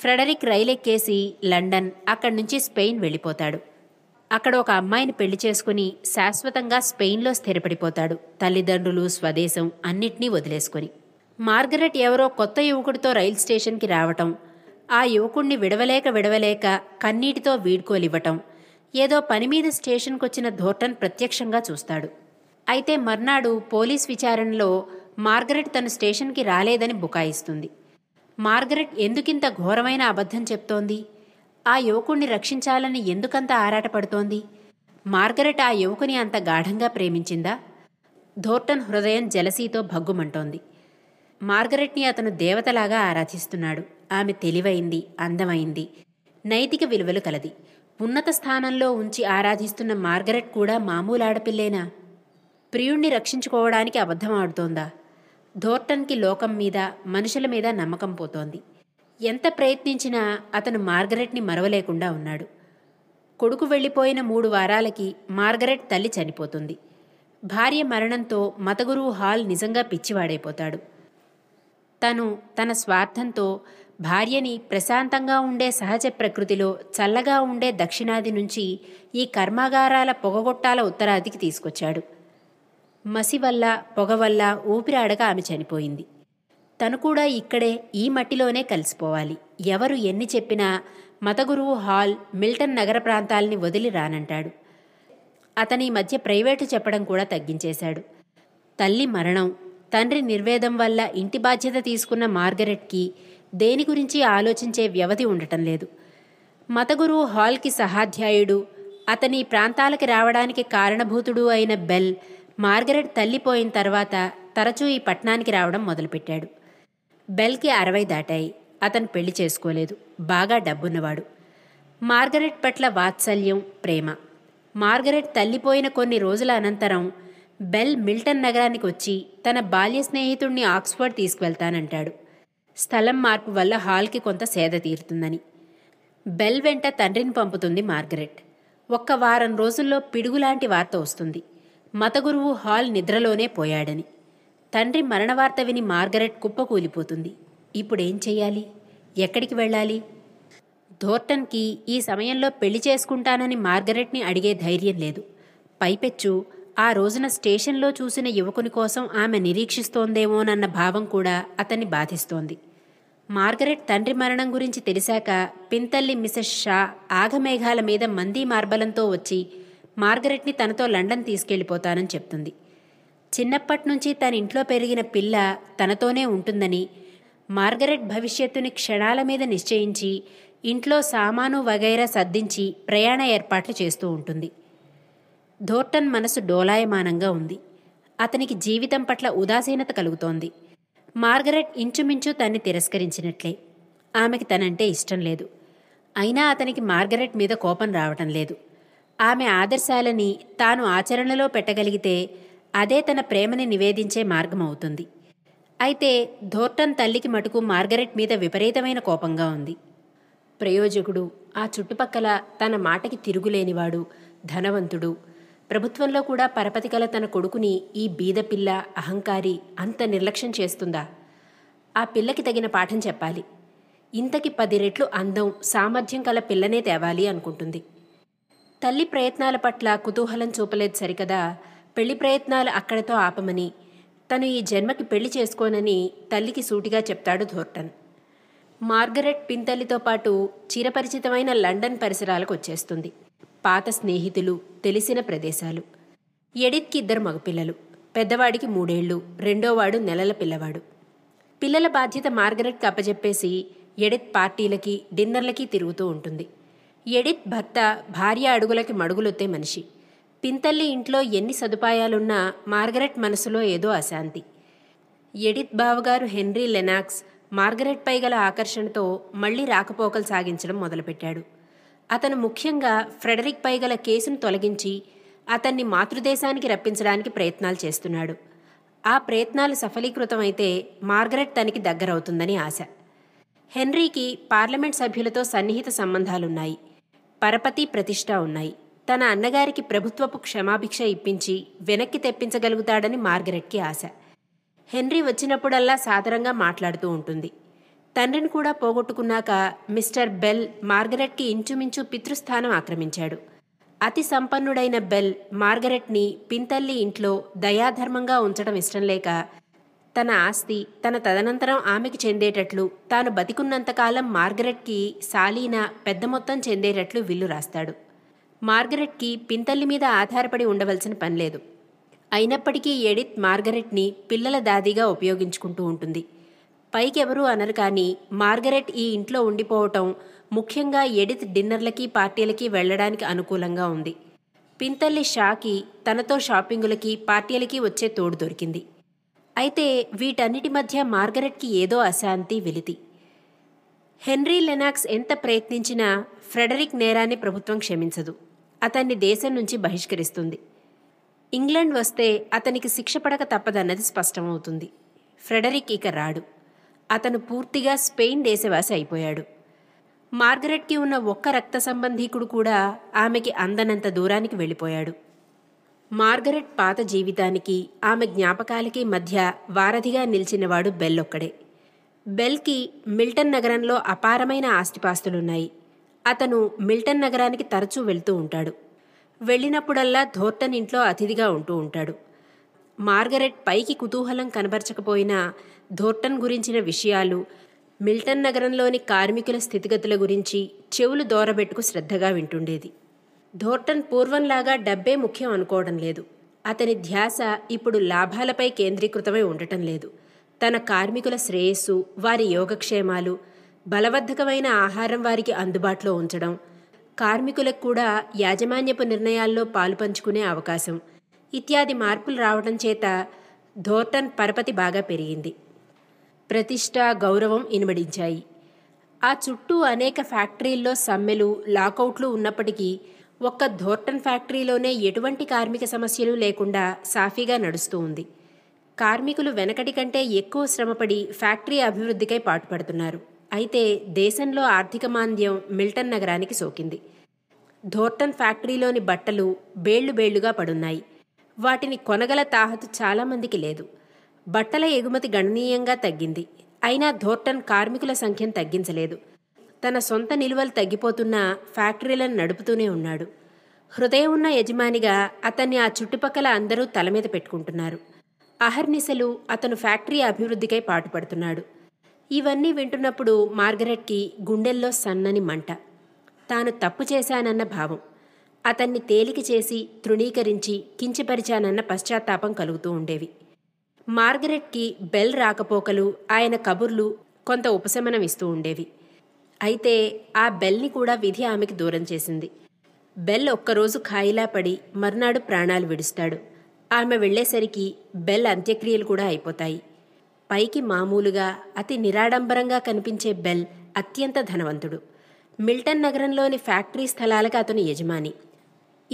ఫ్రెడరిక్ రైలెక్కేసి లండన్, అక్కడి నుంచి స్పెయిన్ వెళ్ళిపోతాడు. అక్కడ ఒక అమ్మాయిని పెళ్లి చేసుకుని శాశ్వతంగా స్పెయిన్లో స్థిరపడిపోతాడు, తల్లిదండ్రులు స్వదేశం అన్నిటినీ వదిలేసుకొని. మార్గరెట్ ఎవరో కొత్త యువకుడితో రైల్ స్టేషన్కి రావటం, ఆ యువకుడిని విడవలేక కన్నీటితో వీడ్కోలివ్వటం ఏదో పనిమీద స్టేషన్కొచ్చిన థోర్టన్ ప్రత్యక్షంగా చూస్తాడు. అయితే మర్నాడు పోలీస్ విచారణలో మార్గరెట్ తను స్టేషన్కి రాలేదని బుకాయిస్తుంది. మార్గరెట్ ఎందుకింత ఘోరమైన అబద్ధం చెప్తోంది? ఆ యువకుణ్ణి రక్షించాలని ఎందుకంత ఆరాటపడుతోంది? మార్గరెట్ ఆ యువకుని అంత గాఢంగా ప్రేమించిందా? థోర్టన్ హృదయం జలసీతో భగ్గుమంటోంది. మార్గరెట్ని అతను దేవతలాగా ఆరాధిస్తున్నాడు. ఆమె తెలివైంది, అందమైంది, నైతిక విలువలు కలది. ఉన్నత స్థానంలో ఉంచి ఆరాధిస్తున్న మార్గరెట్ కూడా మామూలు ఆడపిల్లేనా? ప్రియుణ్ణి రక్షించుకోవడానికి అబద్ధం ఆడుతోందా? థోర్టన్కి లోకం మీద, మనుషుల మీద నమ్మకం పోతోంది. ఎంత ప్రయత్నించినా అతను మార్గరెట్ని మరవలేకుండా ఉన్నాడు. కొడుకు వెళ్ళిపోయిన 3 వారాలకి మార్గరెట్ తల్లి చనిపోతుంది. భార్య మరణంతో మతగురువు హాల్ నిజంగా పిచ్చివాడైపోతాడు. తను తన స్వార్థంతో భార్యని ప్రశాంతంగా ఉండే సహజ ప్రకృతిలో చల్లగా ఉండే దక్షిణాది నుంచి ఈ కర్మాగారాల పొగగొట్టాల ఉత్తరాదికి తీసుకొచ్చాడు. మసి వల్ల, పొగ వల్ల ఊపిరాడక ఆమె చనిపోయింది. తను కూడా ఇక్కడే, ఈ మట్టిలోనే కలిసిపోవాలి. ఎవరు ఎన్ని చెప్పినా మతగురువు హాల్ మిల్టన్ నగర ప్రాంతాల్ని వదిలి రానంటాడు. అతని మధ్య ప్రైవేటు చెప్పడం కూడా తగ్గించేశాడు. తల్లి మరణం, తండ్రి నిర్వేదం వల్ల ఇంటి బాధ్యత తీసుకున్న మార్గరెట్కి దేని గురించి ఆలోచించే వ్యవధి ఉండటం లేదు. మతగురువు హాల్కి సహాధ్యాయుడు, అతని ప్రాంతాలకి రావడానికి కారణభూతుడు అయిన బెల్ మార్గరెట్ తల్లిపోయిన తర్వాత తరచూ ఈ పట్టణానికి రావడం మొదలుపెట్టాడు. బెల్కి 60 దాటాయి. అతను పెళ్లి చేసుకోలేదు. బాగా డబ్బున్నవాడు. మార్గరెట్ పట్ల వాత్సల్యం, ప్రేమ. మార్గరెట్ తల్లిపోయిన కొన్ని రోజుల అనంతరం బెల్ మిల్టన్ నగరానికి వచ్చి తన బాల్య స్నేహితుడిని ఆక్స్ఫర్డ్ తీసుకువెళ్తానంటాడు. స్థలం మార్పు వల్ల హాల్కి కొంత సేద తీరుతుందని బెల్ వెంట తండ్రిని పంపుతుంది మార్గరెట్. ఒక్క వారం రోజుల్లో పిడుగులాంటి వార్త వస్తుంది, మతగురువు హాల్ నిద్రలోనే పోయాడని. తండ్రి మరణవార్త విని మార్గరెట్ కుప్పకూలిపోతుంది. ఇప్పుడేం చెయ్యాలి? ఎక్కడికి వెళ్ళాలి? థోర్టన్కి ఈ సమయంలో పెళ్లి చేసుకుంటానని మార్గరెట్ని అడిగే ధైర్యం లేదు. పైపెచ్చు ఆ రోజున స్టేషన్లో చూసిన యువకుని కోసం ఆమె నిరీక్షిస్తోందేమోనన్న భావం కూడా అతన్ని బాధిస్తోంది. మార్గరెట్ తండ్రి మరణం గురించి తెలిసాక పింతల్లి మిసెస్ షా ఆఘమేఘాల మీద మందీ మార్బలంతో వచ్చి మార్గరెట్ని తనతో లండన్ తీసుకెళ్ళిపోతానని చెప్తుంది. చిన్నప్పటినుంచి తన ఇంట్లో పెరిగిన పిల్ల తనతోనే ఉంటుందని, మార్గరెట్ భవిష్యత్తుని క్షణాల మీద నిశ్చయించి ఇంట్లో సామాను వగైరా సర్దించి ప్రయాణ ఏర్పాట్లు చేస్తూ ఉంటుంది. థోర్టన్ మనసు డోలాయమానంగా ఉంది. అతనికి జీవితం పట్ల ఉదాసీనత కలుగుతోంది. మార్గరెట్ ఇంచుమించు తన్ని తిరస్కరించినట్లే. ఆమెకి తనంటే ఇష్టం లేదు. అయినా అతనికి మార్గరెట్ మీద కోపం రావటం లేదు. ఆమె ఆదర్శాలని తాను ఆచరణలో పెట్టగలిగితే అదే తన ప్రేమని నివేదించే మార్గం అవుతుంది. అయితే థోర్టన్ తల్లికి మటుకు మార్గరెట్ మీద విపరీతమైన కోపంగా ఉంది. ప్రయోజకుడు, ఆ చుట్టుపక్కల తన మాటకి తిరుగులేనివాడు, ధనవంతుడు, ప్రభుత్వంలో కూడా పరపతి కల తన కొడుకుని ఈ బీదపిల్ల, అహంకారి అంత నిర్లక్ష్యం చేస్తుందా? ఆ పిల్లకి తగిన పాఠం చెప్పాలి. ఇంతకి 10 రెట్లు అందం, సామర్థ్యం కల పిల్లనే తేవాలి అనుకుంటుంది. తల్లి ప్రయత్నాల పట్ల కుతూహలం చూపలేదు సరికదా, పెళ్లి ప్రయత్నాలు అక్కడితో ఆపమని, తను ఈ జన్మకి పెళ్లి చేసుకోనని తల్లికి సూటిగా చెప్తాడు థోర్టన్. మార్గరెట్ పింతల్లితో పాటు చిరపరిచితమైన లండన్ పరిసరాలకు వచ్చేస్తుంది. పాత స్నేహితులు, తెలిసిన ప్రదేశాలు. ఎడిత్కి 2 మగపిల్లలు. పెద్దవాడికి 3 ఏళ్ళు, రెండోవాడు నెలల పిల్లవాడు. పిల్లల బాధ్యత మార్గరెట్కి అప్పజెప్పేసి ఎడిత్ పార్టీలకి, డిన్నర్లకి తిరుగుతూ ఉంటుంది. ఎడిత్ భర్త భార్య అడుగులకి మడుగులొత్తే మనిషి. పింతల్లి ఇంట్లో ఎన్ని సదుపాయాలున్నా మార్గరెట్ మనసులో ఏదో అశాంతి. ఎడిత్ బావగారు హెన్రీ లెనాక్స్ మార్గరెట్పై గల ఆకర్షణతో మళ్లీ రాకపోకలు సాగించడం మొదలుపెట్టాడు. అతను ముఖ్యంగా ఫ్రెడరిక్ పై గల కేసును తొలగించి అతన్ని మాతృదేశానికి రప్పించడానికి ప్రయత్నాలు చేస్తున్నాడు. ఆ ప్రయత్నాలు సఫలీకృతమైతే మార్గరెట్ తనకి దగ్గరవుతుందని ఆశ. హెన్రీకి పార్లమెంట్ సభ్యులతో సన్నిహిత సంబంధాలున్నాయి. పరపతి ప్రతిష్ట ఉన్నాయి. తన అన్నగారికి ప్రభుత్వపు క్షమాభిక్ష ఇప్పించి వెనక్కి తెప్పించగలుగుతాడని మార్గరెట్కి ఆశ. హెన్రీ వచ్చినప్పుడల్లా సాధారణంగా మాట్లాడుతూ ఉంటుంది. తండ్రిని కూడా పోగొట్టుకున్నాక మిస్టర్ బెల్ మార్గరెట్కి ఇంచుమించు పితృస్థానం ఆక్రమించాడు. అతి సంపన్నుడైన బెల్ మార్గరెట్ని పింతల్లి ఇంట్లో దయాధర్మంగా ఉంచడం ఇష్టం లేక తన ఆస్తి తన తదనంతరం ఆమెకి చెందేటట్లు, తాను బతికున్నంతకాలం మార్గరెట్కి సాలీనా పెద్ద మొత్తం చెందేటట్లు విల్లు రాస్తాడు. మార్గరెట్కి పింతల్లి మీద ఆధారపడి ఉండవలసిన పనిలేదు. అయినప్పటికీ ఎడిత్ మార్గరెట్ని పిల్లల దాదిగా ఉపయోగించుకుంటూ ఉంటుంది. పైకెవరూ అనరు, కానీ మార్గరెట్ ఈ ఇంట్లో ఉండిపోవటం ముఖ్యంగా ఎడిత్ డిన్నర్లకి పార్టీలకి వెళ్లడానికి అనుకూలంగా ఉంది. పింతల్లి షాకి తనతో షాపింగులకి పార్టీలకి వచ్చే తోడు దొరికింది. అయితే వీటన్నిటి మధ్య మార్గరెట్కి ఏదో అశాంతి వెలితి. హెన్రీ లెనాక్స్ ఎంత ప్రయత్నించినా ఫ్రెడరిక్ నేరాన్ని ప్రభుత్వం క్షమించదు. అతన్ని దేశం నుంచి బహిష్కరిస్తుంది. ఇంగ్లాండ్ వస్తే అతనికి శిక్ష పడక తప్పదన్నది స్పష్టమవుతుంది. ఫ్రెడరిక్ ఇక రాడు. అతను పూర్తిగా స్పెయిన్ దేశవాసి అయిపోయాడు. మార్గరెట్కి ఉన్న ఒక్క రక్త సంబంధీకుడు కూడా ఆమెకి అందనంత దూరానికి వెళ్ళిపోయాడు. మార్గరెట్ పాత జీవితానికి ఆమె జ్ఞాపకాలకి మధ్య వారధిగా నిలిచినవాడు బెల్ ఒక్కడే. బెల్కి మిల్టన్ నగరంలో అపారమైన ఆస్తిపాస్తులున్నాయి. అతను మిల్టన్ నగరానికి తరచూ వెళ్తూ ఉంటాడు. వెళ్ళినప్పుడల్లా థోర్టన్ ఇంట్లో అతిథిగా ఉంటూ ఉంటాడు. మార్గరెట్ పైకి కుతూహలం కనబరచకపోయినా థోర్టన్ గురించిన విషయాలు, మిల్టన్ నగరంలోని కార్మికుల స్థితిగతుల గురించి చెవులు దూరబెట్టుకు శ్రద్ధగా వింటుండేది. థోర్టన్ పూర్వంలాగా డబ్బే ముఖ్యం అనుకోవడం లేదు. అతని ధ్యాస ఇప్పుడు లాభాలపై కేంద్రీకృతమై ఉండటం లేదు. తన కార్మికుల శ్రేయస్సు, వారి యోగక్షేమాలు, బలవర్ధకమైన ఆహారం వారికి అందుబాటులో ఉంచడం, కార్మికులకు కూడా యాజమాన్యపు నిర్ణయాల్లో పాలుపంచుకునే అవకాశం ఇత్యాది మార్పులు రావడం చేత థోర్టన్ పరపతి బాగా పెరిగింది. ప్రతిష్ట, గౌరవం ఇనుమడించాయి. ఆ చుట్టూ అనేక ఫ్యాక్టరీల్లో సమ్మెలు, లాకౌట్లు ఉన్నప్పటికీ ఒక్క థోర్టన్ ఫ్యాక్టరీలోనే ఎటువంటి కార్మిక సమస్యలు లేకుండా సాఫీగా నడుస్తూ ఉంది. కార్మికులు వెనకటి కంటే ఎక్కువ శ్రమపడి ఫ్యాక్టరీ అభివృద్ధికై పాటుపడుతున్నారు. అయితే దేశంలో ఆర్థిక మాంద్యం మిల్టన్ నగరానికి సోకింది. థోర్టన్ ఫ్యాక్టరీలోని బట్టలు బేళ్లు బేళ్లుగా పడున్నాయి. వాటిని కొనగల తాహతు చాలామందికి లేదు. బట్టల ఎగుమతి గణనీయంగా తగ్గింది. అయినా థోర్టన్ కార్మికుల సంఖ్యను తగ్గించలేదు. తన సొంత నిలువలు తగ్గిపోతున్నా ఫ్యాక్టరీలను నడుపుతూనే ఉన్నాడు. హృదయం ఉన్న యజమానిగా అతన్ని ఆ చుట్టుపక్కల అందరూ తలమీద పెట్టుకుంటున్నారు. అహర్నిశలు అతను ఫ్యాక్టరీ అభివృద్ధికై పాటుపడుతున్నాడు. ఇవన్నీ వింటున్నప్పుడు మార్గరెట్కి గుండెల్లో సన్నని మంట, తాను తప్పు చేశానన్న భావం, అతన్ని తేలిక చేసి తృణీకరించి కించపరిచానన్న పశ్చాత్తాపం కలుగుతూ ఉండేవి. మార్గరెట్కి బెల్ రాకపోకలు, ఆయన కబుర్లు కొంత ఉపశమనం ఇస్తూ ఉండేవి. అయితే ఆ బెల్ని కూడా విధి ఆమెకి దూరం చేసింది. బెల్ ఒక్కరోజు ఖాయిలా పడి మర్నాడు ప్రాణాలు విడుస్తాడు. ఆమె వెళ్లేసరికి బెల్ అంత్యక్రియలు కూడా అయిపోతాయి. పైకి మామూలుగా అతి నిరాడంబరంగా కనిపించే బెల్ అత్యంత ధనవంతుడు. మిల్టన్ నగరంలోని ఫ్యాక్టరీ స్థలాలకు అతను యజమాని.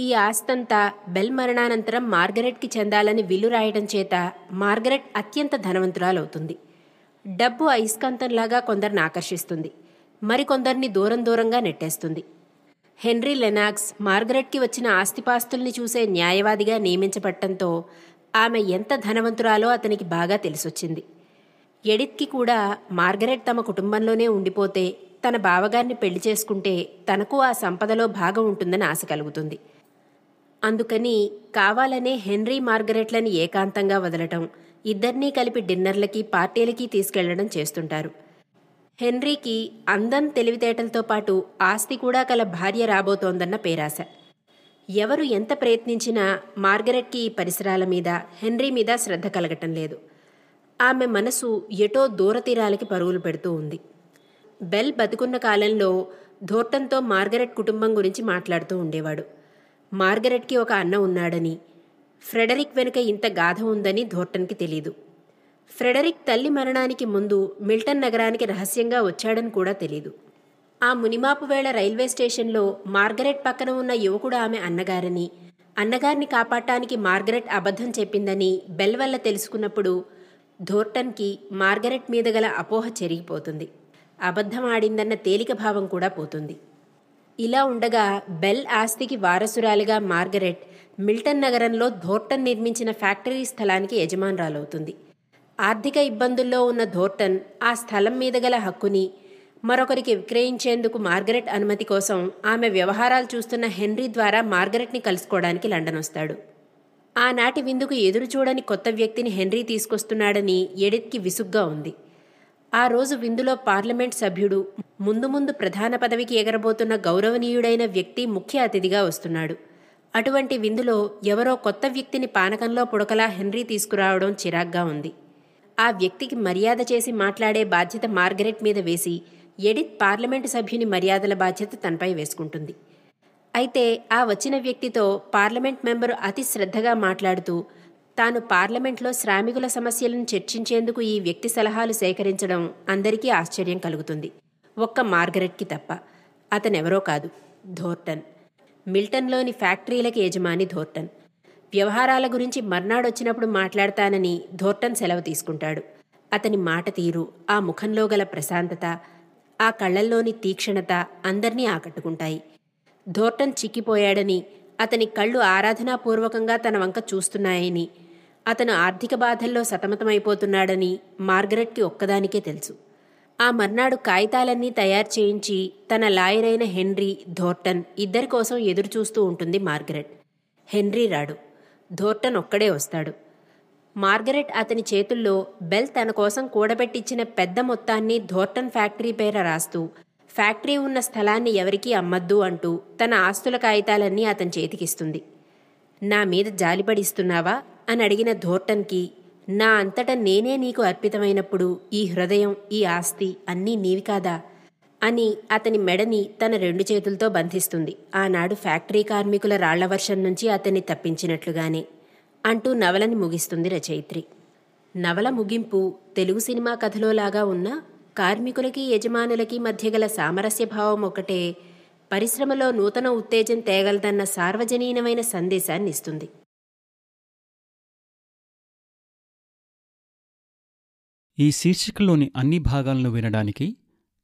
ఈ ఆస్తంతా బెల్ మరణానంతరం మార్గరెట్కి చెందాలని విల్లు రాయడం చేత మార్గరెట్ అత్యంత ధనవంతురాలవుతుంది. డబ్బు అయస్కాంతంలాగా కొందరిని ఆకర్షిస్తుంది, మరికొందరిని దూరం దూరంగా నెట్టేస్తుంది. హెన్రీ లెనాక్స్ మార్గరెట్కి వచ్చిన ఆస్తిపాస్తుల్ని చూసే న్యాయవాదిగా నియమించబడటంతో ఆమె ఎంత ధనవంతురాలో అతనికి బాగా తెలిసొచ్చింది. ఎడిత్కి కూడా మార్గరెట్ తమ కుటుంబంలోనే ఉండిపోతే, తన బావగారిని పెళ్లి చేసుకుంటే తనకు ఆ సంపదలో భాగం ఉంటుందని ఆశ కలుగుతుంది. అందుకని కావాలనే హెన్రీ మార్గరెట్లని ఏకాంతంగా వదలటం, ఇద్దరినీ కలిపి డిన్నర్లకి పార్టీలకి తీసుకెళ్లడం చేస్తుంటారు. హెన్రీకి అందం, తెలివితేటలతో పాటు ఆస్తి కూడా కల భార్య రాబోతోందన్న పేరాశ. ఎవరు ఎంత ప్రయత్నించినా మార్గరెట్కి ఈ పరిసరాల మీద, హెన్రీ మీద శ్రద్ధ కలగటం లేదు. ఆమె మనసు ఎటో దూరతీరాలకి పరుగులు పెడుతూ ఉంది. బెల్ బతుకున్న కాలంలో థోర్టన్తో మార్గరెట్ కుటుంబం గురించి మాట్లాడుతూ ఉండేవాడు. మార్గరెట్కి ఒక అన్న ఉన్నాడని, ఫ్రెడరిక్ వెనుక ఇంత గాథ ఉందని థోర్టన్కి తెలీదు. ఫ్రెడరిక్ తల్లి మరణానికి ముందు మిల్టన్ నగరానికి రహస్యంగా వచ్చాడని కూడా తెలీదు. ఆ మునిమాపు వేళ రైల్వే స్టేషన్లో మార్గరెట్ పక్కన ఉన్న యువకుడు ఆమె అన్నగారని, అన్నగారిని కాపాడటానికి మార్గరెట్ అబద్ధం చెప్పిందని బెల్ వల్ల తెలుసుకున్నప్పుడు థోర్టన్కి మార్గరెట్ మీద గల అపోహ చెరిగిపోతుంది. అబద్ధం ఆడిందన్న తేలిక భావం కూడా పోతుంది. ఇలా ఉండగా బెల్ ఆస్తికి వారసురాలిగా మార్గరెట్ మిల్టన్ నగరంలో థోర్టన్ నిర్మించిన ఫ్యాక్టరీ స్థలానికి యజమానురాలవుతుంది. ఆర్థిక ఇబ్బందుల్లో ఉన్న థోర్టన్ ఆ స్థలం మీద గల హక్కుని మరొకరికి విక్రయించేందుకు మార్గరెట్ అనుమతి కోసం ఆమె వ్యవహారాలు చూస్తున్న హెన్రీ ద్వారా మార్గరెట్ని కలుసుకోవడానికి లండన్ వస్తాడు. ఆనాటి విందుకు ఎదురు చూడని కొత్త వ్యక్తిని హెన్రీ తీసుకొస్తున్నాడని ఎడిత్కి విసుగ్గా ఉంది. ఆ రోజు విందులో పార్లమెంట్ సభ్యుడు, ముందు ముందు ప్రధాన పదవికి ఎగరబోతున్న గౌరవనీయుడైన వ్యక్తి ముఖ్య అతిథిగా వస్తున్నాడు. అటువంటి విందులో ఎవరో కొత్త వ్యక్తిని పానకంలో పుడకలా హెన్రీ తీసుకురావడం చిరాగ్గా ఉంది. ఆ వ్యక్తికి మర్యాద చేసి మాట్లాడే బాధ్యత మార్గరెట్ మీద వేసి ఎడిత్ పార్లమెంటు సభ్యుని మర్యాదల బాధ్యత తనపై వేసుకుంటుంది. అయితే ఆ వచ్చిన వ్యక్తితో పార్లమెంట్ మెంబరు అతి శ్రద్ధగా మాట్లాడుతూ తాను పార్లమెంట్లో శ్రామికుల సమస్యలను చర్చించేందుకు ఈ వ్యక్తి సలహాలు సేకరించడం అందరికీ ఆశ్చర్యం కలుగుతుంది. ఒక్క మార్గరెట్కి తప్ప. అతనెవరో కాదు, థోర్టన్. మిల్టన్లోని ఫ్యాక్టరీలకి యజమాని థోర్టన్. వ్యవహారాల గురించి మర్నాడొచ్చినప్పుడు మాట్లాడతానని థోర్టన్ సెలవు తీసుకుంటాడు. అతని మాట తీరు, ఆ ముఖంలో గల ప్రశాంతత, ఆ కళ్లల్లోని తీక్షణత అందర్నీ ఆకట్టుకుంటాయి. థోర్టన్ చిక్కిపోయాడని, అతని కళ్ళు ఆరాధనాపూర్వకంగా తన వంక చూస్తున్నాయని, అతను ఆర్థిక బాధల్లో సతమతమైపోతున్నాడని మార్గరెట్కి ఒక్కదానికే తెలుసు. ఆ మర్నాడు కాగితాలన్నీ తయారు చేయించి తన లాయరైన హెన్రీ, థోర్టన్ ఇద్దరి కోసం ఎదురుచూస్తూ ఉంటుంది మార్గరెట్. హెన్రీ రాడు, థోర్టన్ ఒక్కడే వస్తాడు. మార్గరెట్ అతని చేతుల్లో బెల్ తన కోసం కూడబెట్టిచ్చిన పెద్ద మొత్తాన్ని థోర్టన్ ఫ్యాక్టరీ పేర రాస్తూ, ఫ్యాక్టరీ ఉన్న స్థలాన్ని ఎవరికీ అమ్మద్దు అంటూ తన ఆస్తుల కాగితాలన్నీ అతని చేతికిస్తుంది. నా మీద జాలిపడిస్తున్నావా అని అడిగిన థోర్టన్కి, నా అంతటా నేనే నీకు అర్పితమైనప్పుడు ఈ హృదయం, ఈ ఆస్తి అన్నీ నీవి కాదా అని అతని మెడని తన రెండు చేతులతో బంధిస్తుంది. ఆనాడు ఫ్యాక్టరీ కార్మికుల రాళ్ల వర్షం నుంచి అతన్ని తప్పించినట్లుగానే అంటూ నవలని ముగిస్తుంది రచయిత్రి. నవల ముగింపు తెలుగు సినిమా కథలోలాగా ఉన్న కార్మికులకి యజమానులకి మధ్య గల సామరస్య భావం ఒకటే పరిశ్రమలో నూతన ఉత్తేజం తేగలదన్న సార్వజనీనమైన సందేశాన్ని ఇస్తుంది. ఈ శీర్షికలోని అన్ని భాగాలను వినడానికి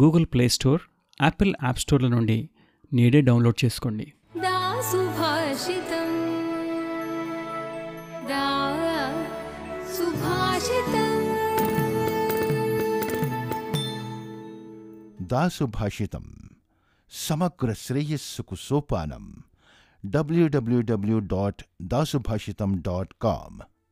గూగుల్ ప్లేస్టోర్, యాపిల్ యాప్ స్టోర్ల నుండి నేడే డౌన్లోడ్ చేసుకోండి. దాసుభాషితం సమగ్ర శ్రేయస్సుకు సోపానం. www.dasubhashitam.com